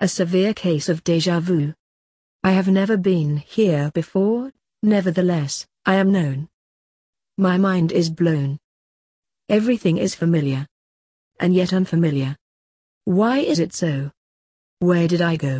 a severe case of déjà vu. I have never been here before, nevertheless, I am known. My mind is blown. Everything is familiar. And yet unfamiliar. Why is it so? Where did I go?